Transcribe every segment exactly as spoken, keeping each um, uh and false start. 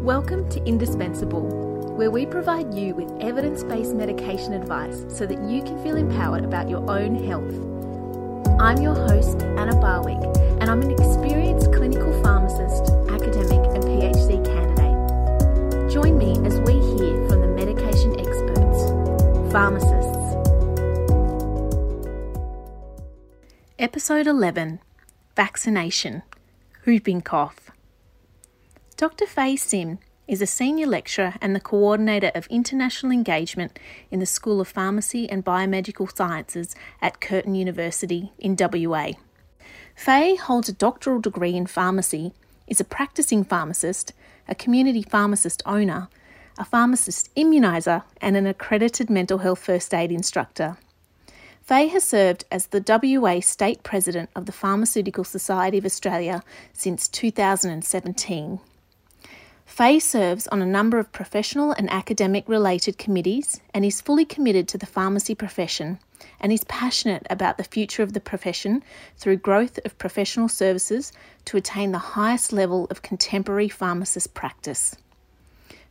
Welcome to Indispensable, where we provide you with evidence-based medication advice so that you can feel empowered about your own health. I'm your host, Anna Barwick, and I'm an experienced clinical pharmacist, academic and PhD candidate. Join me as we hear from the medication experts, pharmacists. Episode eleven, Vaccination, Whooping Cough. Doctor Faye Sim is a senior lecturer and the coordinator of international engagement in the School of Pharmacy and Biomedical Sciences at Curtin University in W A. Faye holds a doctoral degree in pharmacy, is a practicing pharmacist, a community pharmacist owner, a pharmacist immuniser, and an accredited mental health first aid instructor. Faye has served as the W A State President of the Pharmaceutical Society of Australia since two thousand seventeen. Faye serves on a number of professional and academic-related committees and is fully committed to the pharmacy profession and is passionate about the future of the profession through growth of professional services to attain the highest level of contemporary pharmacist practice.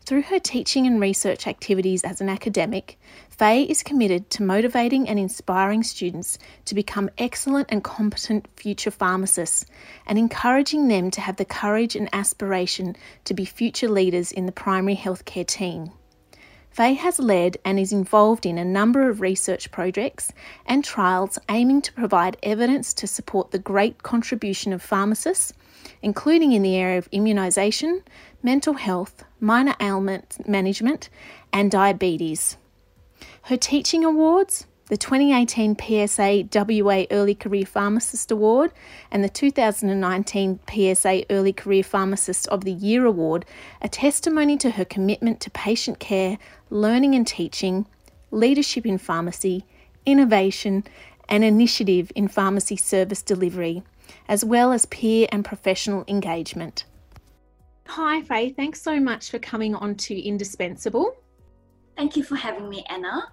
Through her teaching and research activities as an academic, Faye is committed to motivating and inspiring students to become excellent and competent future pharmacists and encouraging them to have the courage and aspiration to be future leaders in the primary healthcare team. Faye has led and is involved in a number of research projects and trials aiming to provide evidence to support the great contribution of pharmacists, including in the area of immunisation, mental health, minor ailment management and diabetes. Her teaching awards, the twenty eighteen P S A W A Early Career Pharmacist Award and the two thousand nineteen P S A Early Career Pharmacist of the Year Award, are testimony to her commitment to patient care, learning and teaching, leadership in pharmacy, innovation and initiative in pharmacy service delivery, as well as peer and professional engagement. Hi Faye, thanks so much for coming on to Indispensable. Thank you for having me, Anna.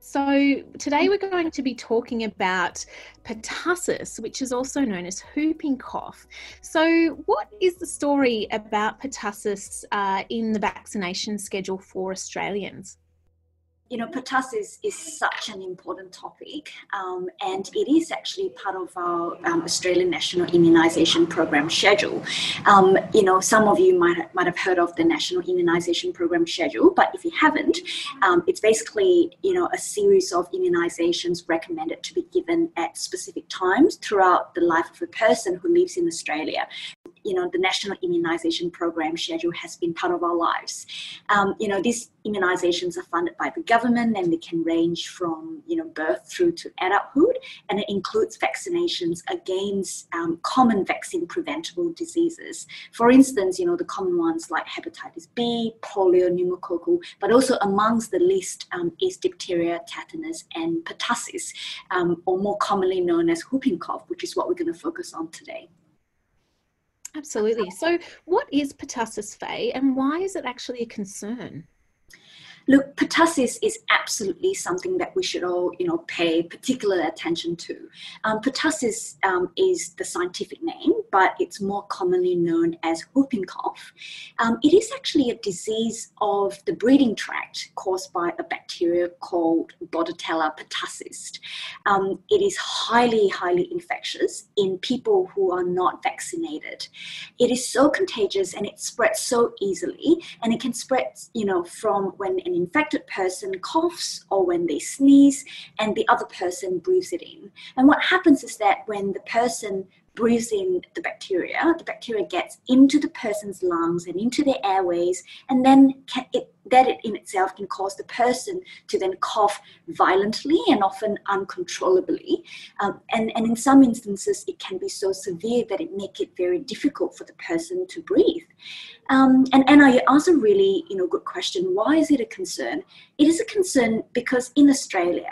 So today we're going to be talking about pertussis, which is also known as whooping cough. So what is the story about pertussis uh, in the vaccination schedule for Australians? You know, pertussis is such an important topic um, and it is actually part of our um, Australian National Immunisation Program schedule. Um, you know, some of you might, might have heard of the National Immunisation Program schedule, but if you haven't, um, it's basically, you know, a series of immunisations recommended to be given at specific times throughout the life of a person who lives in Australia. You know, the National Immunisation Program schedule has been part of our lives. Um, you know, these immunisations are funded by the government and they can range from, you know, birth through to adulthood, and it includes vaccinations against um, common vaccine-preventable diseases. For instance, you know, the common ones like hepatitis B, polio, pneumococcal, but also amongst the list um, is diphtheria, tetanus and pertussis, um, or more commonly known as whooping cough, which is what we're going to focus on today. Absolutely. So what is pertussis, Faye, and why is it actually a concern? Look, pertussis is absolutely something that we should all, you know, pay particular attention to. Um, pertussis um, is the scientific name, but it's more commonly known as whooping cough. Um, it is actually a disease of the breathing tract caused by a bacteria called Bordetella pertussis. Um, it is highly, highly infectious in people who are not vaccinated. It is so contagious and it spreads so easily, and it can spread, you know, from when an infected person coughs or when they sneeze and the other person breathes it in. And what happens is that when the person breathes in the bacteria, the bacteria gets into the person's lungs and into their airways, and then can it, that it in itself can cause the person to then cough violently and often uncontrollably. Um, and, and in some instances, it can be so severe that it makes it very difficult for the person to breathe. Um, and Anna, you asked a really, you know, good question. Why is it a concern? It is a concern because in Australia,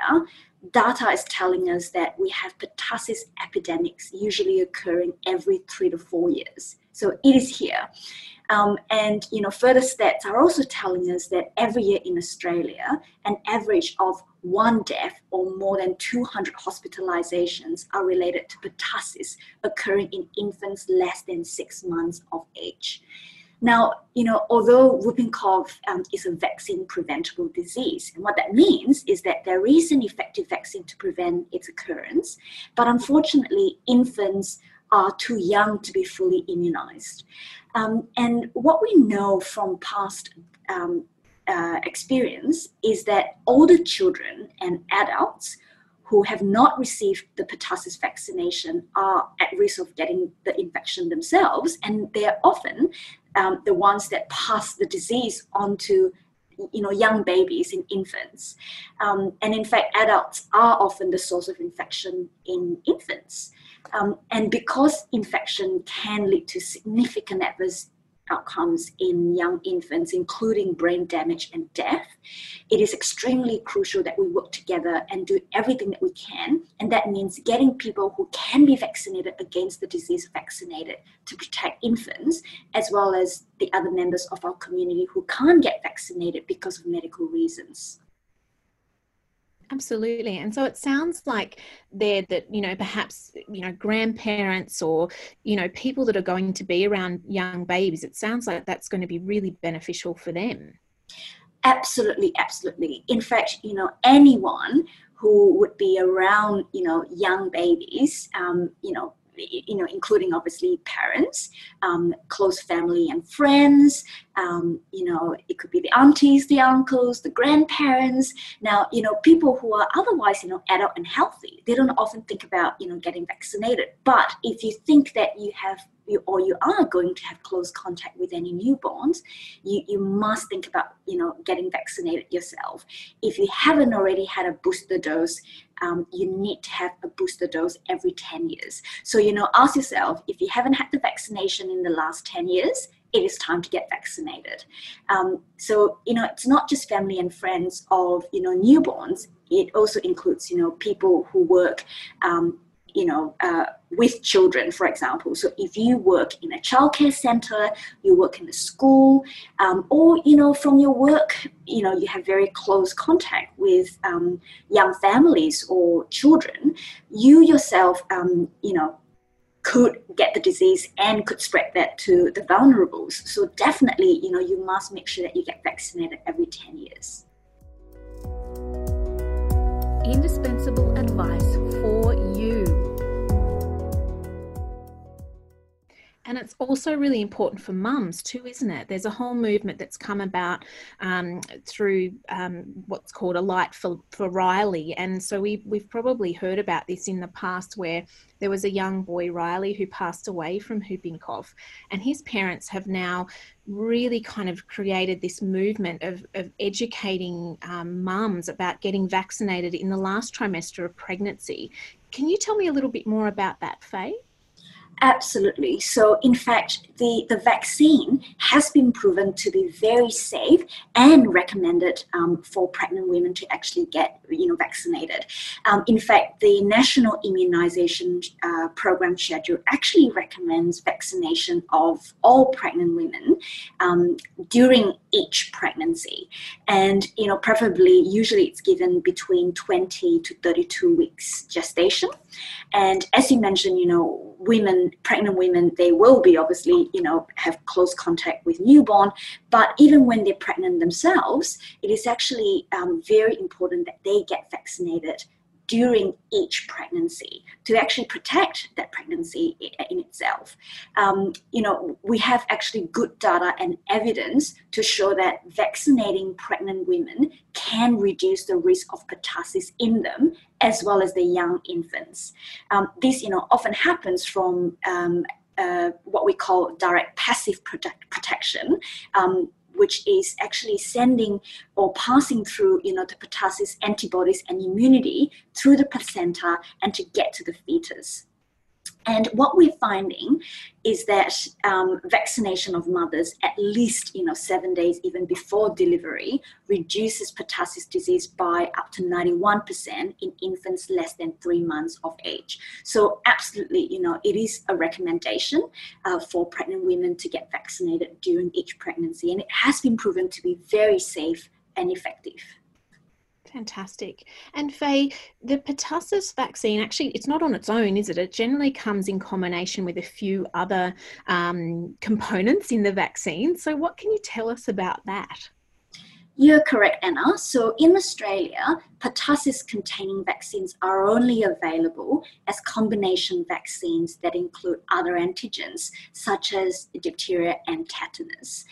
data is telling us that we have pertussis epidemics usually occurring every three to four years. So it is here. Um, and, you know, further stats are also telling us that every year in Australia, an average of one death or more than two hundred hospitalizations are related to pertussis occurring in infants less than six months of age. Now, you know, although whooping cough um, is a vaccine-preventable disease, and what that means is that there is an effective vaccine to prevent its occurrence, but unfortunately, infants are too young to be fully immunized. Um, and what we know from past um, uh, experience is that older children and adults who have not received the pertussis vaccination are at risk of getting the infection themselves, and they're often um, the ones that pass the disease on to, you know, young babies and infants. Um, and in fact, adults are often the source of infection in infants. Um, and because infection can lead to significant adverse outcomes in young infants, including brain damage and death, it is extremely crucial that we work together and do everything that we can. And that means getting people who can be vaccinated against the disease vaccinated to protect infants, as well as the other members of our community who can't get vaccinated because of medical reasons. Absolutely. And so it sounds like there that, you know, perhaps, you know, grandparents or, you know, people that are going to be around young babies, it sounds like that's going to be really beneficial for them. Absolutely. Absolutely. In fact, you know, anyone who would be around, you know, young babies, um, you know, you know, including obviously parents, um, close family and friends, um, you know, it could be the aunties, the uncles, the grandparents. Now, you know, people who are otherwise, you know, adult and healthy, they don't often think about, you know, getting vaccinated. But if you think that you have you, or you are going to have close contact with any newborns, you, you must think about, you know, getting vaccinated yourself. If you haven't already had a booster dose, um, you need to have a booster dose every ten years. So, you know, ask yourself, if you haven't had the vaccination in the last ten years, it is time to get vaccinated. Um, so, you know, it's not just family and friends of, you know, newborns. It also includes, you know, people who work, um, you know, uh, with children, for example. So if you work in a childcare centre, you work in a school, um, or, you know, from your work, you know, you have very close contact with um, young families or children, you yourself, um, you know, could get the disease and could spread that to the vulnerables. So definitely, you know, you must make sure that you get vaccinated every ten years. Indispensable advice for you. And it's also really important for mums too, isn't it? There's a whole movement that's come about um, through um, what's called a light for, for Riley. And so we, we've probably heard about this in the past, where there was a young boy, Riley, who passed away from whooping cough. And his parents have now really kind of created this movement of, of educating um, mums about getting vaccinated in the last trimester of pregnancy. Can you tell me a little bit more about that, Faye? Absolutely. So in fact, the, the vaccine has been proven to be very safe and recommended um, for pregnant women to actually get, you know, vaccinated. Um, in fact, the National Immunisation uh, Program Schedule actually recommends vaccination of all pregnant women um, during each pregnancy. And, you know, preferably, usually it's given between twenty to thirty-two weeks gestation. And as you mentioned, you know, women, pregnant women, they will be obviously, you know, have close contact with newborn, but even when they're pregnant themselves, it is actually um, very important that they get vaccinated during each pregnancy to actually protect that pregnancy in itself. Um, you know, we have actually good data and evidence to show that vaccinating pregnant women can reduce the risk of pertussis in them, as well as the young infants. Um, this, you know, often happens from um, uh, what we call direct passive protect- protection, um, which is actually sending or passing through, you know, the pertussis antibodies and immunity through the placenta and to get to the fetus. And what we're finding is that um, vaccination of mothers at least, you know, seven days even before delivery reduces pertussis disease by up to ninety-one percent in infants less than three months of age. So absolutely, you know, it is a recommendation uh, for pregnant women to get vaccinated during each pregnancy, and it has been proven to be very safe and effective. Fantastic. And Faye, the pertussis vaccine, actually, it's not on its own, is it? It generally comes in combination with a few other um, components in the vaccine. So what can you tell us about that? You're correct, Anna. So in Australia, pertussis-containing vaccines are only available as combination vaccines that include other antigens, such as diphtheria and tetanus.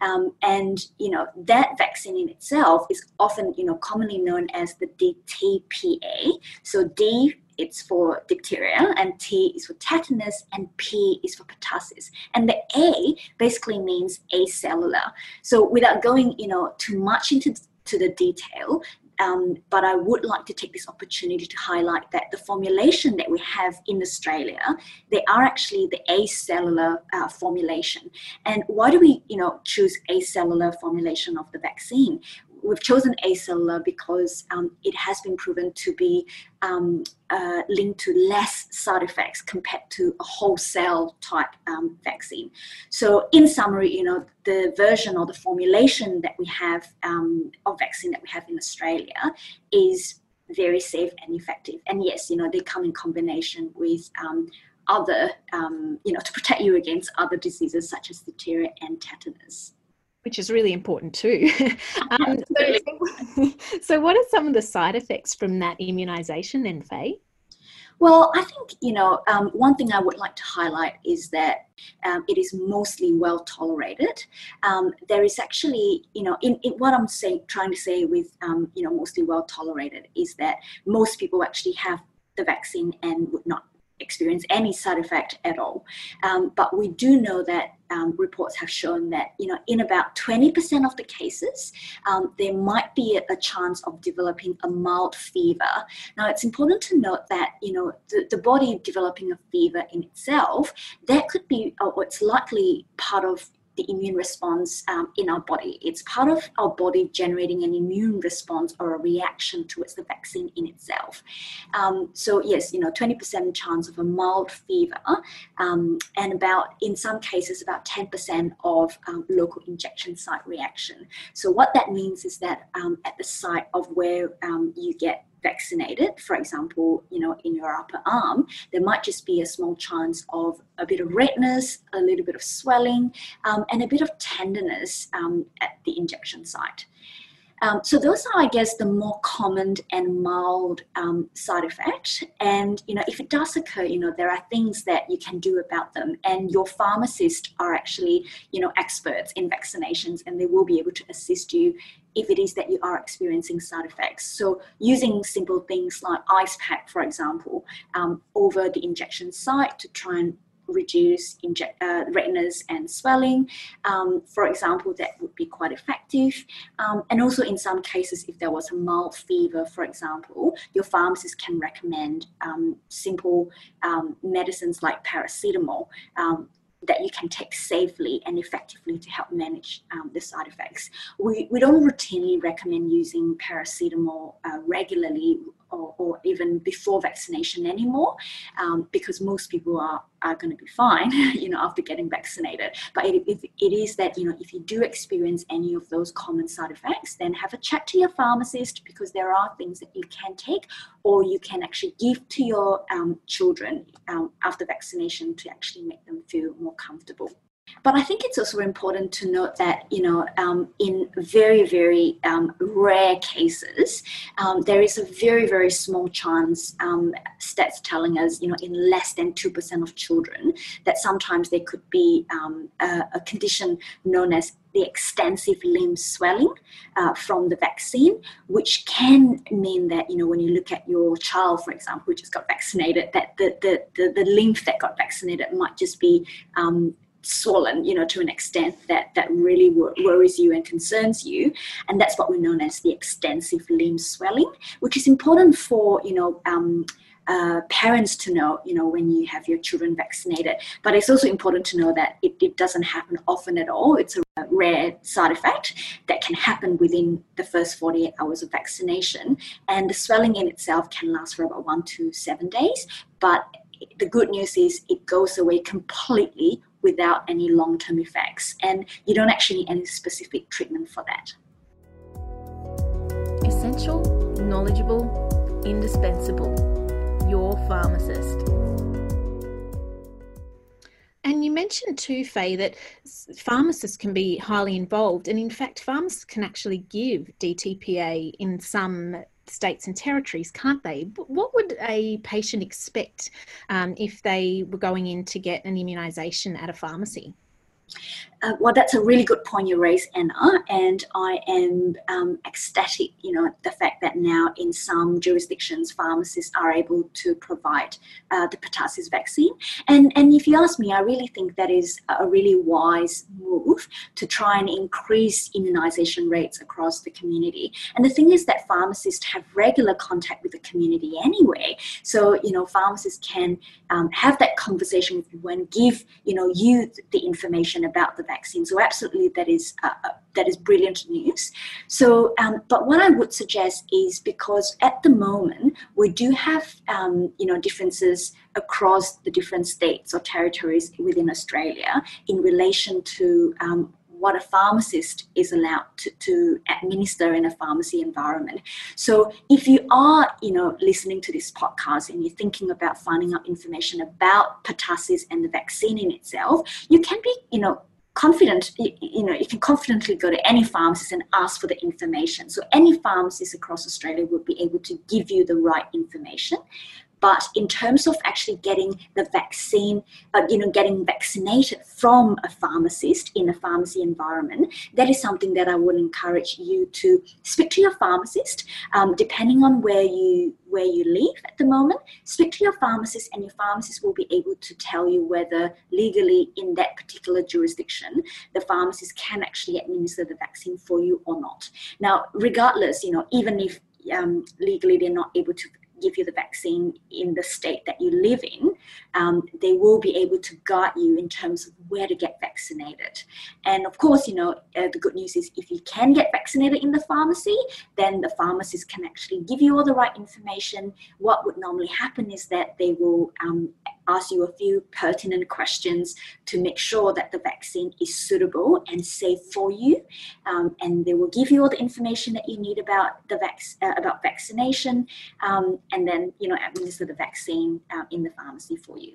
Um, and, you know, that vaccine in itself is often, you know, commonly known as the D T P A. So D, it's for diphtheria, and T is for tetanus, and P is for pertussis. And the A basically means acellular. So without going, you know, too much into to the detail, um, but I would like to take this opportunity to highlight that the formulation that we have in Australia, they are actually the acellular uh, formulation. And why do we, you know, choose acellular formulation of the vaccine? We've chosen acellular because um, it has been proven to be um, uh, linked to less side effects compared to a whole cell type um, vaccine. So in summary, you know, the version or the formulation that we have um, of vaccine that we have in Australia is very safe and effective. And yes, you know, they come in combination with um, other, um, you know, to protect you against other diseases such as diphtheria and tetanus, which is really important too. um, so, so what are some of the side effects from that immunisation then, Faye? Well, I think, you know, um, one thing I would like to highlight is that um, it is mostly well tolerated. Um, there is actually, you know, in, in what I'm saying, trying to say with, um, you know, mostly well tolerated is that most people actually have the vaccine and would not experience any side effect at all. Um, but we do know that um, reports have shown that, you know, in about twenty percent of the cases, um, there might be a, a chance of developing a mild fever. Now, it's important to note that, you know, the, the body developing a fever in itself, that could be, or it's likely part of the immune response um, in our body. It's part of our body generating an immune response or a reaction towards the vaccine in itself. Um, so yes, you know, twenty percent chance of a mild fever, um, and about, in some cases, about ten percent of um, local injection site reaction. So what that means is that um, at the site of where um, you get vaccinated, for example, you know, in your upper arm, there might just be a small chance of a bit of redness, a little bit of swelling, um, and a bit of tenderness um, at the injection site. Um, so those are, I guess, the more common and mild um, side effect. And, you know, if it does occur, you know, there are things that you can do about them. And your pharmacists are actually, you know, experts in vaccinations, and they will be able to assist you if it is that you are experiencing side effects. So using simple things like ice pack, for example, um, over the injection site to try and reduce inject, uh, redness and swelling, um, for example, that would be quite effective. Um, and also in some cases, if there was a mild fever, for example, your pharmacist can recommend um, simple um, medicines like paracetamol um, that you can take safely and effectively to help manage um, the side effects. We, we don't routinely recommend using paracetamol uh, regularly Or, or even before vaccination anymore, um, because most people are, are going to be fine, you know, after getting vaccinated. But it, it, it is that, you know, if you do experience any of those common side effects, then have a chat to your pharmacist, because there are things that you can take or you can actually give to your um, children um, after vaccination to actually make them feel more comfortable. But I think it's also important to note that, you know, um, in very, very um, rare cases, um, there is a very, very small chance, um, stats telling us, you know, in less than two percent of children, that sometimes there could be um, a, a condition known as the extensive limb swelling uh, from the vaccine, which can mean that, you know, when you look at your child, for example, who just got vaccinated, that the, the, the, the lymph that got vaccinated might just be um, swollen, you know, to an extent that that really wor- worries you and concerns you, and that's what we're known as the extensive limb swelling, which is important for, you know, um, uh, parents to know, you know, when you have your children vaccinated. But it's also important to know that it, it doesn't happen often at all. It's a rare side effect that can happen within the first forty-eight hours of vaccination, and the swelling in itself can last for about one to seven days. But the good news is it goes away completely without any long-term effects, and you don't actually need any specific treatment for that. Essential knowledgeable, indispensable, your pharmacist. And you mentioned too, Faye, that pharmacists can be highly involved, and in fact pharmacists can actually give D T P A in some states and territories, can't they? What would a patient expect um, if they were going in to get an immunisation at a pharmacy? Uh, well, that's a really good point you raise, Anna, and I am um, ecstatic, you know, the fact that now in some jurisdictions, pharmacists are able to provide uh, the pertussis vaccine. And, and if you ask me, I really think that is a really wise move to try and increase immunisation rates across the community. And the thing is that pharmacists have regular contact with the community anyway. So, you know, pharmacists can um, have that conversation with you and give, you know, you the information about the vaccine. So absolutely, that is uh, that is brilliant news. So, um, but what I would suggest is, because at the moment we do have um, you know differences across the different states or territories within Australia in relation to um, what a pharmacist is allowed to, to administer in a pharmacy environment. So if you are, you know, listening to this podcast and you're thinking about finding out information about pertussis and the vaccine in itself, you can be, you know, confident, you know, you can confidently go to any pharmacist and ask for the information. So any pharmacist across Australia will be able to give you the right information. But in terms of actually getting the vaccine, uh, you know, getting vaccinated from a pharmacist in a pharmacy environment, that is something that I would encourage you to speak to your pharmacist, um, depending on where you where you live at the moment. Speak to your pharmacist, and your pharmacist will be able to tell you whether legally in that particular jurisdiction, the pharmacist can actually administer the vaccine for you or not. Now, regardless, you know, even if um, legally they're not able to give you the vaccine in the state that you live in, um, they will be able to guide you in terms of where to get vaccinated. And of course, you know, uh, the good news is if you can get vaccinated in the pharmacy, then the pharmacist can actually give you all the right information. What would normally happen is that they will um, ask you a few pertinent questions to make sure that the vaccine is suitable and safe for you, um, and they will give you all the information that you need about the vac- uh, about vaccination, um, and then, you know, administer the vaccine uh, in the pharmacy for you.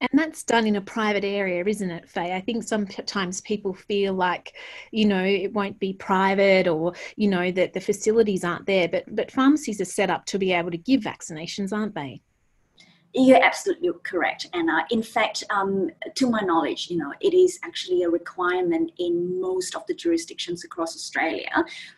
And that's done in a private area, isn't it, Faye? I think sometimes people feel like, you know, it won't be private, or, you know, that the facilities aren't there, but but pharmacies are set up to be able to give vaccinations, aren't they? You're absolutely correct, Anna. In fact, um, to my knowledge, you know, it is actually a requirement in most of the jurisdictions across Australia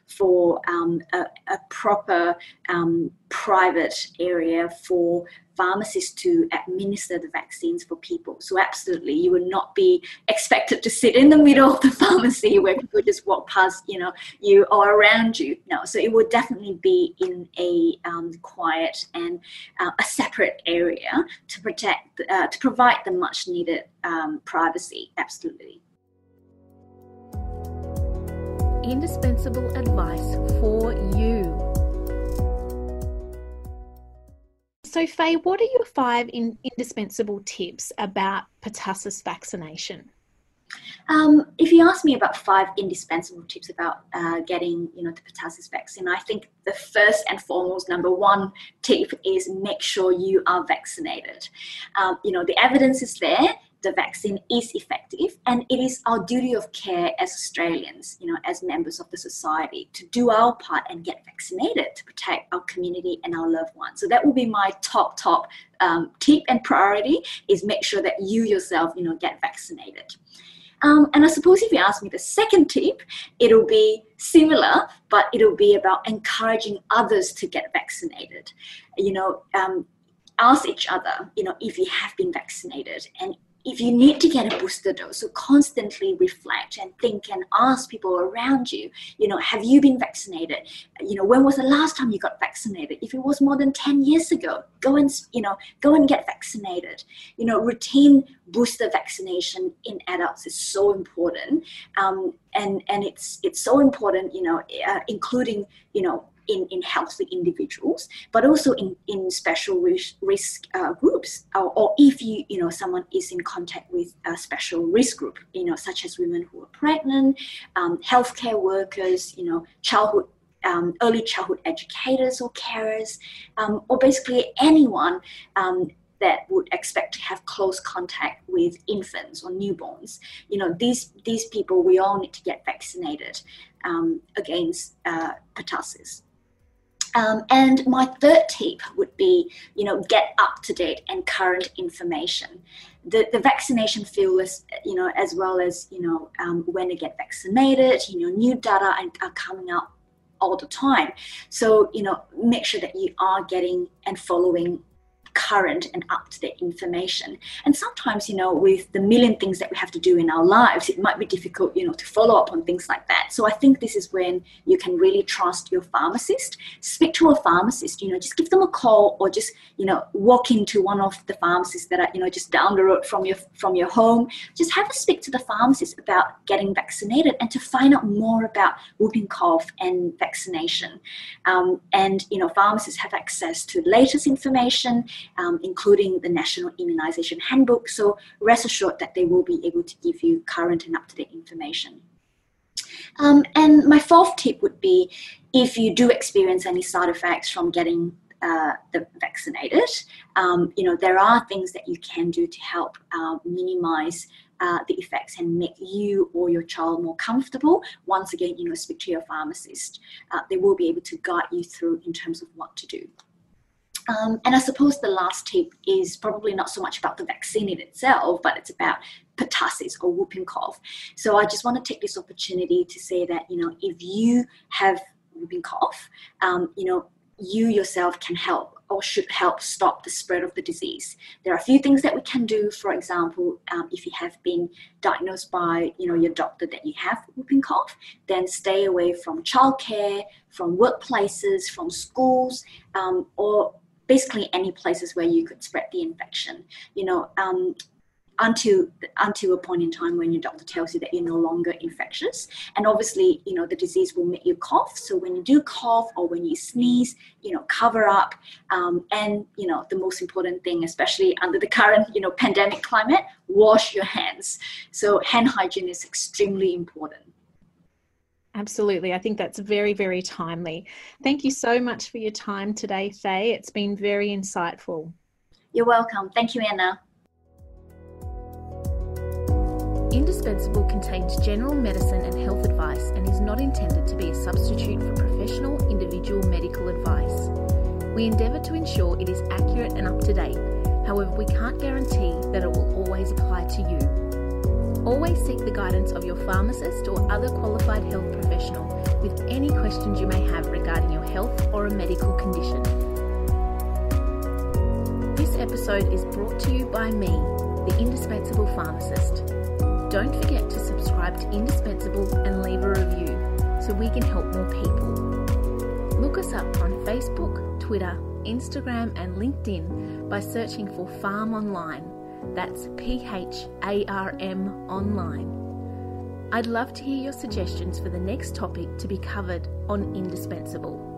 for um, a, a proper um, private area for pharmacists to administer the vaccines for people. So absolutely, you would not be expected to sit in the middle of the pharmacy where people just walk past, you know, you or around you. No, so it would definitely be in a um, quiet and uh, a separate area to protect, uh, to provide the much needed um, privacy. Absolutely. Indispensable advice for you. So, Faye, what are your five in- indispensable tips about pertussis vaccination? Um, if you ask me about five indispensable tips about uh, getting, you know, the pertussis vaccine, I think the first and foremost, number one tip is make sure you are vaccinated. Um, you know, the evidence is there. The vaccine is effective, and it is our duty of care as Australians, you know, as members of the society, to do our part and get vaccinated to protect our community and our loved ones. So that will be my top, top um, tip and priority, is make sure that you yourself, you know, get vaccinated. Um, and I suppose if you ask me the second tip, it'll be similar, but it'll be about encouraging others to get vaccinated. You know, um, ask each other, you know, if you have been vaccinated, and if you need to get a booster dose, so constantly reflect and think and ask people around you, you know, have you been vaccinated? You know, when was the last time you got vaccinated? If it was more than ten years ago, go and, you know, go and get vaccinated. You know, routine booster vaccination in adults is so important. Um, and, and it's, it's so important, you know, uh, including, you know, In, in healthy individuals, but also in, in special risk, risk uh, groups, or, or if you, you know, someone is in contact with a special risk group, you know, such as women who are pregnant, um, healthcare workers, you know, childhood um, early childhood educators or carers, um, or basically anyone um, that would expect to have close contact with infants or newborns. You know, these, these people, we all need to get vaccinated um, against uh, pertussis. Um, and my third tip would be, you know, get up-to-date and current information. The, the vaccination field is, you know, as well as, you know, um, when they get vaccinated, you know, new data are coming up all the time. So, you know, make sure that you are getting and following current and up-to-date information. And sometimes, you know, with the million things that we have to do in our lives, it might be difficult, you know, to follow up on things like that. So I think this is when you can really trust your pharmacist. Speak to a pharmacist, you know, just give them a call, or just, you know, walk into one of the pharmacies that are, you know, just down the road from your from your home. Just have a speak to the pharmacist about getting vaccinated and to find out more about whooping cough and vaccination. Um, and, you know, pharmacists have access to the latest information, Um, including the National Immunisation Handbook. So rest assured that they will be able to give you current and up-to-date information. Um, and my fourth tip would be, if you do experience any side effects from getting uh, the vaccinated, um, you know, there are things that you can do to help uh, minimise Uh, the effects and make you or your child more comfortable. Once again, you know, speak to your pharmacist. Uh, they will be able to guide you through in terms of what to do. Um, and I suppose the last tip is probably not so much about the vaccine in itself, but it's about pertussis or whooping cough. So I just want to take this opportunity to say that, you know, if you have whooping cough, um, you know, you yourself can help or should help stop the spread of the disease. There are a few things that we can do. For example, um, if you have been diagnosed by, you know, your doctor that you have whooping cough, then stay away from childcare, from workplaces, from schools, um, or basically any places where you could spread the infection, you know, um, until, until a point in time when your doctor tells you that you're no longer infectious. And obviously, you know, the disease will make you cough. So when you do cough or when you sneeze, you know, cover up. Um, and, you know, the most important thing, especially under the current, you know, pandemic climate, wash your hands. So hand hygiene is extremely important. Absolutely. I think that's very, very timely. Thank you so much for your time today, Faye. It's been very insightful. You're welcome. Thank you, Anna. Indispensable contains general medicine and health advice and is not intended to be a substitute for professional, individual medical advice. We endeavour to ensure it is accurate and up to date. However, we can't guarantee that it will always apply to you. Always seek the guidance of your pharmacist or other qualified health professional with any questions you may have regarding your health or a medical condition. This episode is brought to you by me, the Indispensable Pharmacist. Don't forget to subscribe to Indispensable and leave a review so we can help more people. Look us up on Facebook, Twitter, Instagram and LinkedIn by searching for Pharm Online. That's P H A R M online. I'd love to hear your suggestions for the next topic to be covered on Indispensable.